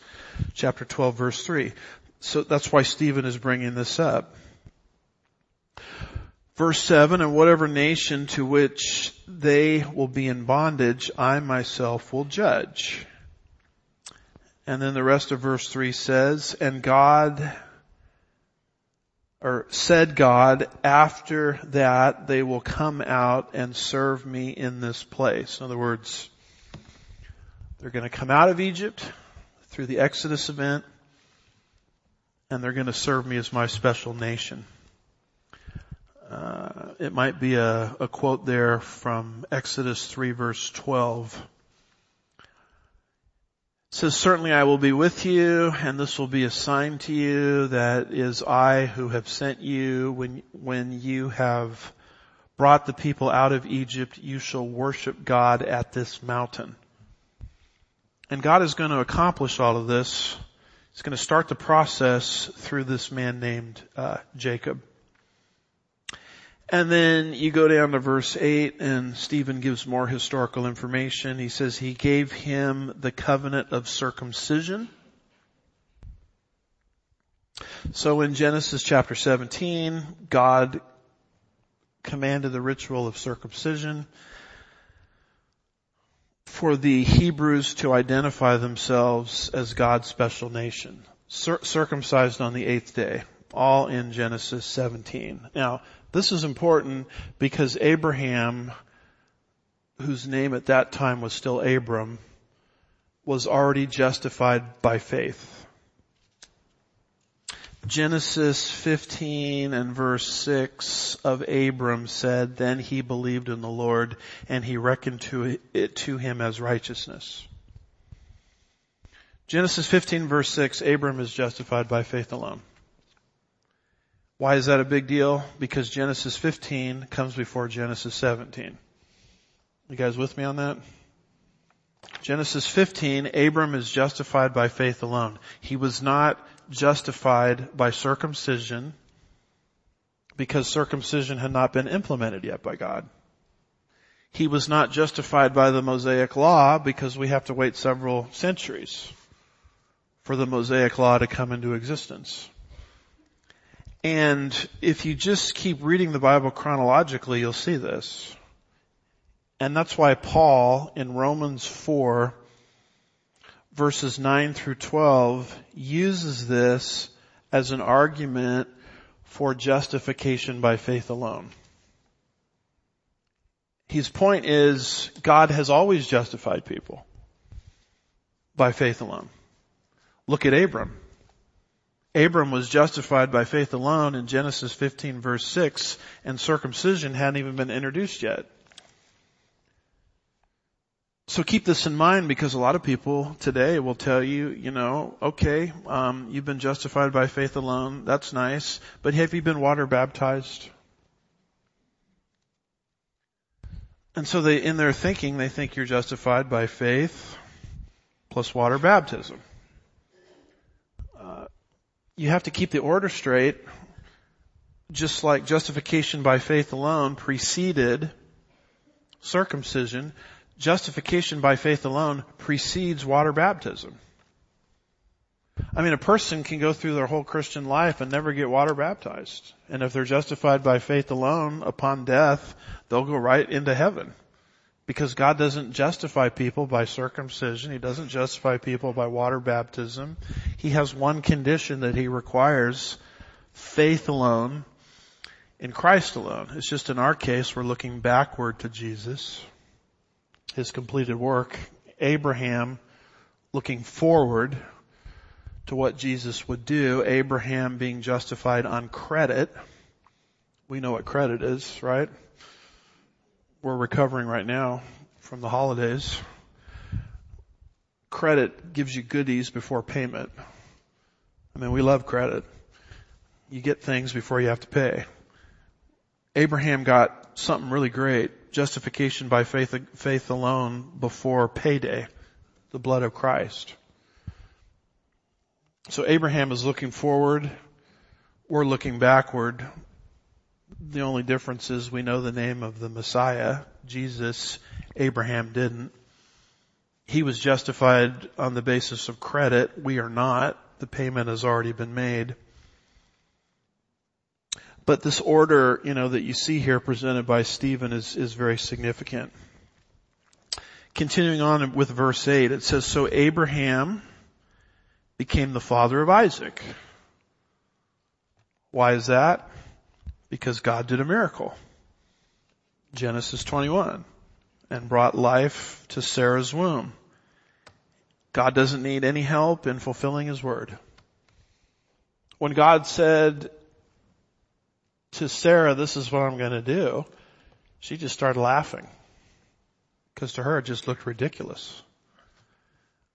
chapter twelve verse three. So that's why Stephen is bringing this up. Verse seven, and whatever nation to which they will be in bondage, I myself will judge. And then the rest of verse three says, and God... Or said God, after that they will come out and serve me in this place. In other words, they're going to come out of Egypt through the Exodus event, and they're going to serve me as my special nation. Uh, it might be a, a quote there from Exodus three verse twelve. It says, certainly I will be with you, and this will be a sign to you that is I who have sent you. When, when you have brought the people out of Egypt, you shall worship God at this mountain. And God is going to accomplish all of this. He's going to start the process through this man named uh, Jacob. And then you go down to verse eight, and Stephen gives more historical information. He says he gave him the covenant of circumcision. So in Genesis chapter seventeen, God commanded the ritual of circumcision for the Hebrews to identify themselves as God's special nation, cir- circumcised on the eighth day, all in Genesis seventeen. Now, this is important because Abraham, whose name at that time was still Abram, was already justified by faith. Genesis fifteen and verse six of Abram said, then he believed in the Lord, and he reckoned to it to him as righteousness. Genesis fifteen verse six, Abram is justified by faith alone. Why is that a big deal? Because Genesis fifteen comes before Genesis seventeen. You guys with me on that? Genesis fifteen, Abram is justified by faith alone. He was not justified by circumcision because circumcision had not been implemented yet by God. He was not justified by the Mosaic law because we have to wait several centuries for the Mosaic law to come into existence. And if you just keep reading the Bible chronologically, you'll see this. And that's why Paul in Romans four verses nine through twelve uses this as an argument for justification by faith alone. his point is God has always justified people by faith alone. Look at Abram. Abram was justified by faith alone in Genesis fifteen verse six, and circumcision hadn't even been introduced yet. So keep this in mind, because a lot of people today will tell you, you know, okay, um, you've been justified by faith alone. That's nice. But have you been water baptized? And so they, in their thinking, they think you're justified by faith plus water baptism. Uh, you have to keep the order straight, just like justification by faith alone preceded circumcision. Justification by faith alone precedes water baptism. I mean, a person can go through their whole Christian life and never get water baptized. And if they're justified by faith alone upon death, they'll go right into heaven. Because God doesn't justify people by circumcision. He doesn't justify people by water baptism. He has one condition that he requires: faith alone in Christ alone. It's just in our case, we're looking backward to Jesus, his completed work. Abraham looking forward to what Jesus would do. Abraham being justified on credit. We know what credit is, right? We're recovering right now from the holidays. Credit gives you goodies before payment. I mean, we love credit. You get things before you have to pay. Abraham got something really great. Justification by faith, faith alone before payday, the blood of Christ. So Abraham is looking forward. We're looking backward. The only difference is we know the name of the Messiah, Jesus. Abraham didn't. He was justified on the basis of credit. We are not. The payment has already been made. But this order, you know, that you see here presented by Stephen is, is very significant. Continuing on with verse eight, it says, so Abraham became the father of Isaac. Why is that? Because God did a miracle. Genesis twenty-one, and brought life to Sarah's womb. God doesn't need any help in fulfilling his word. When God said to Sarah, this is what I'm going to do, she just started laughing, because to her it just looked ridiculous.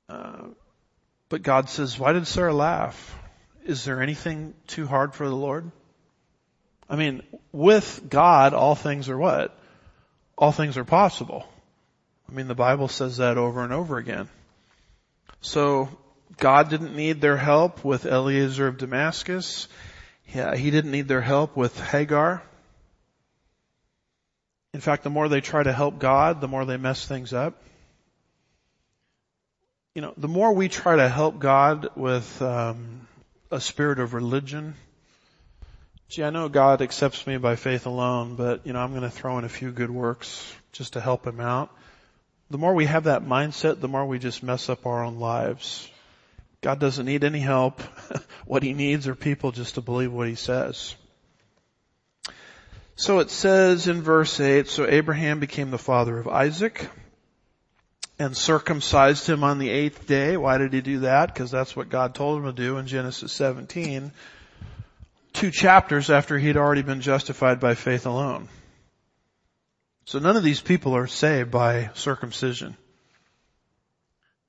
Uh, but God says, why did Sarah laugh? Is there anything too hard for the Lord? I mean, with God, all things are what? All things are possible. I mean, the Bible says that over and over again. So God didn't need their help with Eliezer of Damascus. Yeah, he didn't need their help with Hagar. In fact, the more they try to help God, the more they mess things up. You know, the more we try to help God with um, a spirit of religion. Gee, I know God accepts me by faith alone, but, you know, I'm going to throw in a few good works just to help him out. The more we have that mindset, the more we just mess up our own lives. God doesn't need any help. What he needs are people just to believe what he says. So it says in verse eight, so Abraham became the father of Isaac and circumcised him on the eighth day. Why did he do that? Because that's what God told him to do in Genesis seventeen, two chapters after he'd already been justified by faith alone. So none of these people are saved by circumcision.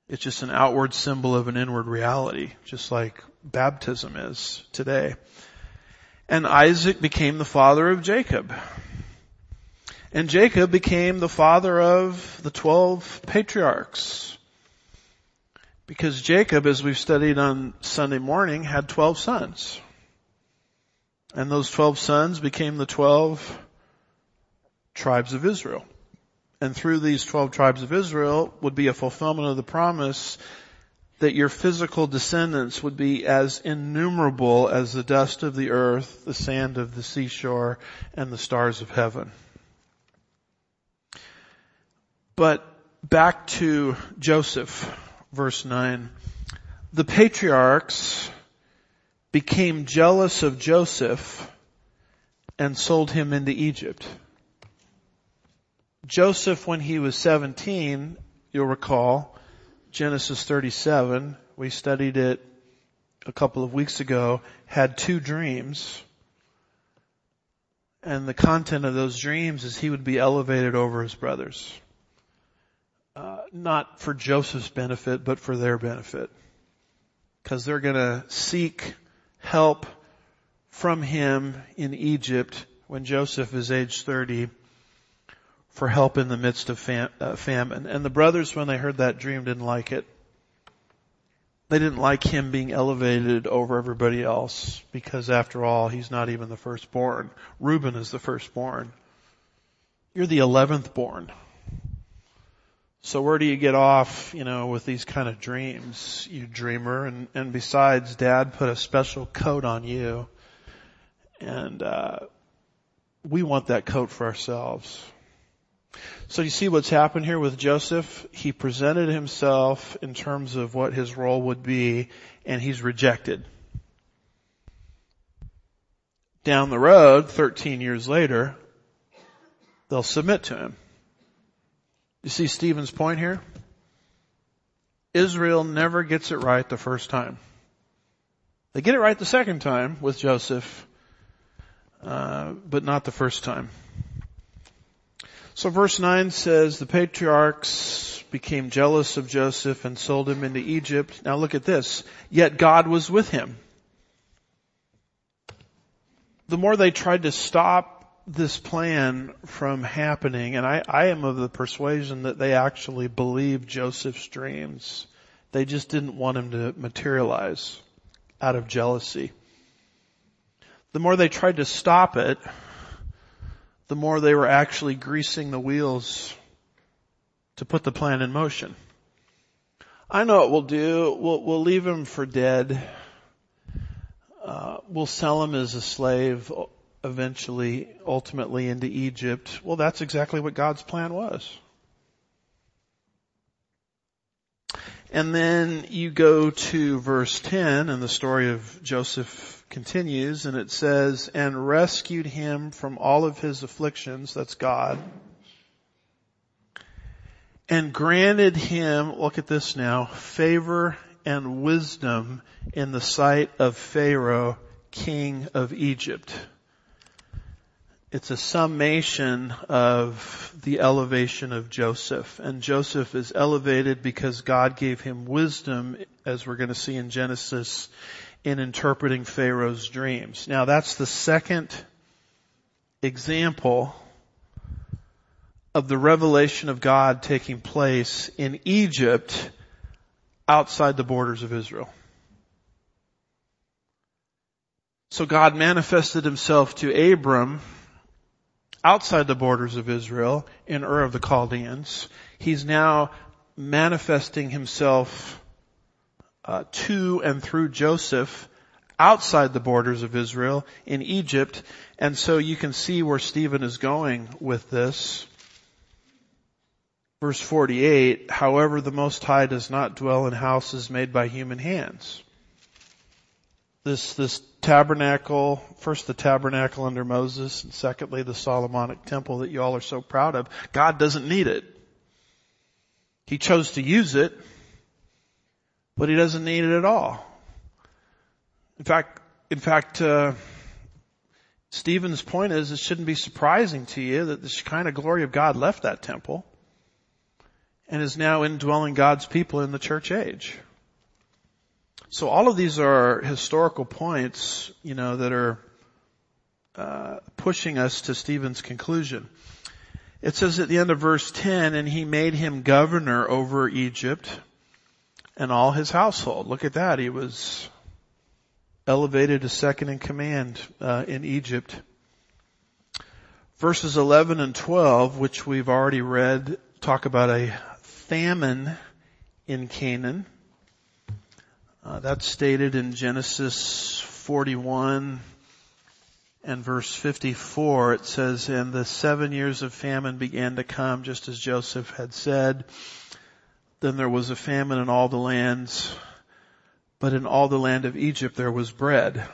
It's just an outward symbol of an inward reality, just like baptism is today. And Isaac became the father of Jacob. And Jacob became the father of the twelve patriarchs. Because Jacob, as we've studied on Sunday morning, had twelve sons. And those twelve sons became the twelve tribes of Israel. And through these twelve tribes of Israel would be a fulfillment of the promise that your physical descendants would be as innumerable as the dust of the earth, the sand of the seashore, and the stars of heaven. But back to Joseph, verse nine. The patriarchs became jealous of Joseph and sold him into Egypt. Joseph, when he was seventeen, you'll recall, Genesis thirty-seven, we studied it a couple of weeks ago, had two dreams. And the content of those dreams is he would be elevated over his brothers. Uh, not for Joseph's benefit, but for their benefit. Because they're going to seek help from him in Egypt when Joseph is age thirty for help in the midst of fam- uh, famine. And the brothers, when they heard that dream, didn't like it. They didn't like him being elevated over everybody else because, after all, he's not even the firstborn. Reuben is the firstborn. You're the eleventh born. So where do you get off, you know, with these kind of dreams, you dreamer? And, and besides, Dad put a special coat on you. And uh we want that coat for ourselves. So you see what's happened here with Joseph? He presented himself in terms of what his role would be, and he's rejected. Down the road, thirteen years later, they'll submit to him. You see Stephen's point here? Israel never gets it right the first time. They get it right the second time with Joseph, uh, but not the first time. So verse nine says, the patriarchs became jealous of Joseph and sold him into Egypt. Now look at this. Yet God was with him. The more they tried to stop this plan from happening, and I, I am of the persuasion that they actually believed Joseph's dreams. They just didn't want him to materialize out of jealousy. The more they tried to stop it, the more they were actually greasing the wheels to put the plan in motion. I know what we'll do. We'll, we'll leave him for dead. Uh, we'll sell him as a slave eventually, ultimately into Egypt. Well, that's exactly what God's plan was. And then you go to verse ten, and the story of Joseph continues, and it says, and rescued him from all of his afflictions, that's God, and granted him, look at this now, favor and wisdom in the sight of Pharaoh, king of Egypt. It's a summation of the elevation of Joseph. And Joseph is elevated because God gave him wisdom, as we're going to see in Genesis, in interpreting Pharaoh's dreams. Now that's the second example of the revelation of God taking place in Egypt outside the borders of Israel. So God manifested himself to Abram outside the borders of Israel in Ur of the Chaldeans. He's now manifesting himself Uh, to and through Joseph outside the borders of Israel in Egypt. And so you can see where Stephen is going with this. Verse forty-eight, however, the Most High does not dwell in houses made by human hands. This, this tabernacle, first the tabernacle under Moses, and secondly the Solomonic temple that you all are so proud of. God doesn't need it. He chose to use it, but he doesn't need it at all. In fact, in fact, uh, Stephen's point is, it shouldn't be surprising to you that the Shekinah glory of God left that temple and is now indwelling God's people in the church age. So all of these are historical points, you know, that are uh, pushing us to Stephen's conclusion. It says at the end of verse ten, and he made him governor over Egypt and all his household. Look at that. He was elevated to second in command uh, in Egypt. Verses eleven and twelve, which we've already read, talk about a famine in Canaan. Uh, that's stated in Genesis forty-one and verse fifty-four. It says, and the seven years of famine began to come, just as Joseph had said. Then there was a famine in all the lands, but in all the land of Egypt there was bread.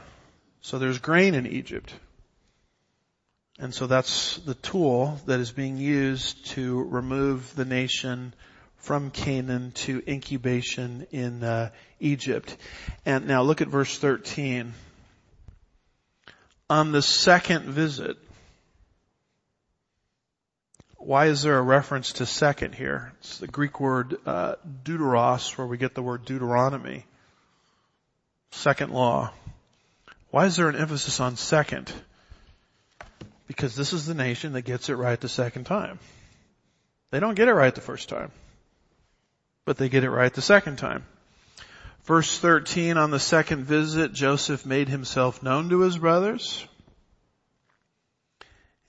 So there's grain in Egypt. And so that's the tool that is being used to remove the nation from Canaan to incubation in uh, Egypt. And now look at verse thirteen. On the second visit, why is there a reference to second here? It's the Greek word uh, deuteros, where we get the word Deuteronomy, second law. Why is there an emphasis on second? Because this is the nation that gets it right the second time. They don't get it right the first time, but they get it right the second time. Verse thirteen, on the second visit, Joseph made himself known to his brothers,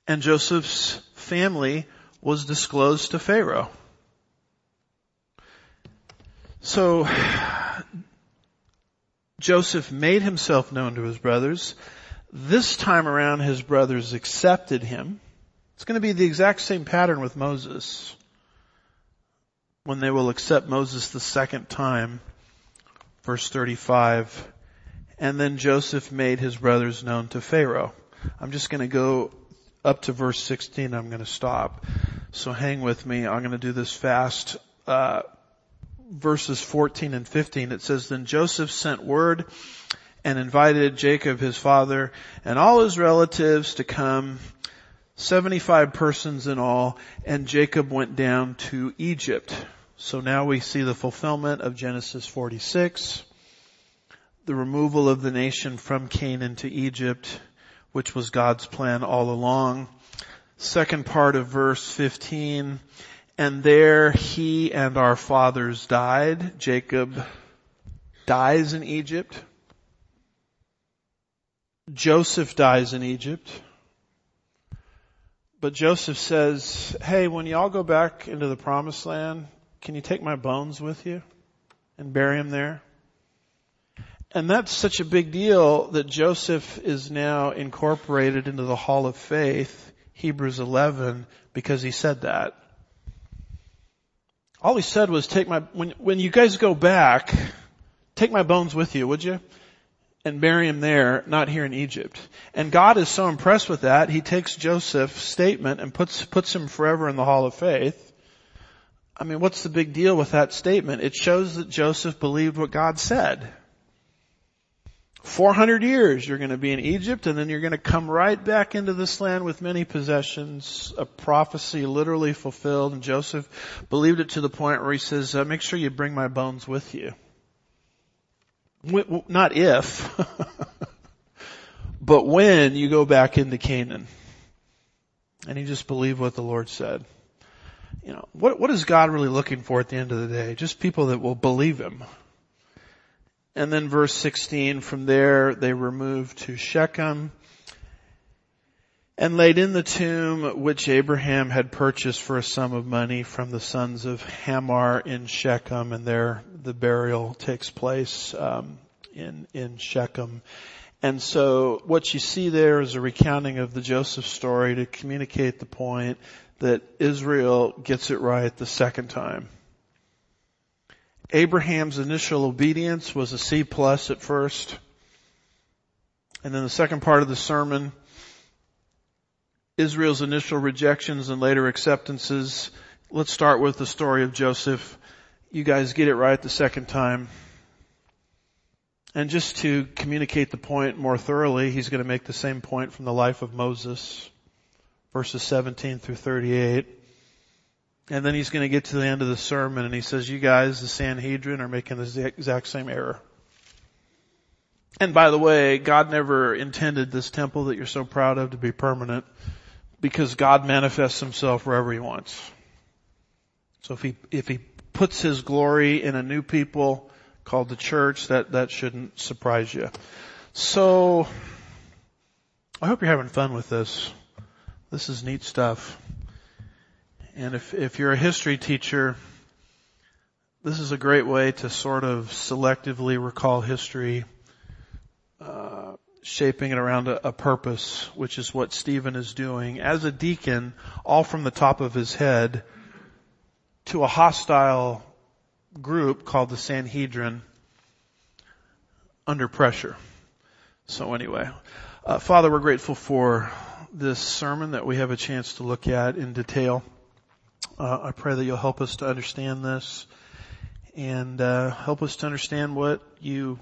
and Joseph's family was disclosed to Pharaoh. So, Joseph made himself known to his brothers. This time around, his brothers accepted him. It's going to be the exact same pattern with Moses, when they will accept Moses the second time, verse thirty-five. And then Joseph made his brothers known to Pharaoh. I'm just going to go up to verse sixteen. I'm going to stop. So hang with me. I'm going to do this fast. Uh, verses fourteen and fifteen, it says, Then Joseph sent word and invited Jacob, his father, and all his relatives to come, seventy-five persons in all, and Jacob went down to Egypt. So now we see the fulfillment of Genesis forty-six, the removal of the nation from Canaan to Egypt, which was God's plan all along. Second part of verse fifteen, and there he and our fathers died. Jacob dies in Egypt. Joseph dies in Egypt. But Joseph says, hey, when y'all go back into the promised land, can you take my bones with you and bury him there? And that's such a big deal that Joseph is now incorporated into the Hall of Faith, Hebrews eleven, because he said that. All he said was, "Take my when when you guys go back, take my bones with you, would you? And bury him there, not here in Egypt." And God is so impressed with that, he takes Joseph's statement and puts puts him forever in the Hall of Faith. I mean, what's the big deal with that statement? It shows that Joseph believed what God said. four hundred years you're going to be in Egypt, and then you're going to come right back into this land with many possessions, a prophecy literally fulfilled. And Joseph believed it to the point where he says, uh, make sure you bring my bones with you. W- not if, but when you go back into Canaan. And he just believed what the Lord said. You know, what, what is God really looking for at the end of the day? Just people that will believe him. And then verse sixteen, from there they removed to Shechem and laid in the tomb which Abraham had purchased for a sum of money from the sons of Hamor in Shechem. And there the burial takes place um, in, in Shechem. And so what you see there is a recounting of the Joseph story to communicate the point that Israel gets it right the second time. Abraham's initial obedience was a C plus at first. And then the second part of the sermon, Israel's initial rejections and later acceptances. Let's start with the story of Joseph. You guys get it right the second time. And just to communicate the point more thoroughly, he's going to make the same point from the life of Moses, verses seventeen through thirty-eight. And then he's going to get to the end of the sermon and he says, you guys, the Sanhedrin, are making the exact same error. And by the way, God never intended this temple that you're so proud of to be permanent, because God manifests himself wherever he wants. So if he, if he puts his glory in a new people called the church, that, that shouldn't surprise you. So I hope you're having fun with this. This is neat stuff. And if, if you're a history teacher, this is a great way to sort of selectively recall history, uh, shaping it around a, a purpose, which is what Stephen is doing as a deacon, all from the top of his head, to a hostile group called the Sanhedrin, under pressure. So anyway, uh, Father, we're grateful for this sermon that we have a chance to look at in detail. Uh, I pray that you'll help us to understand this and uh, help us to understand what you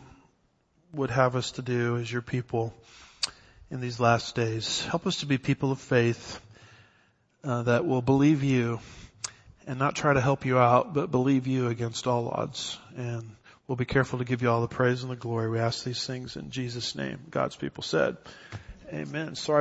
would have us to do as your people in these last days. Help us to be people of faith uh, that will believe you and not try to help you out, but believe you against all odds. And we'll be careful to give you all the praise and the glory. We ask these things in Jesus' name. God's people said, amen. Sorry.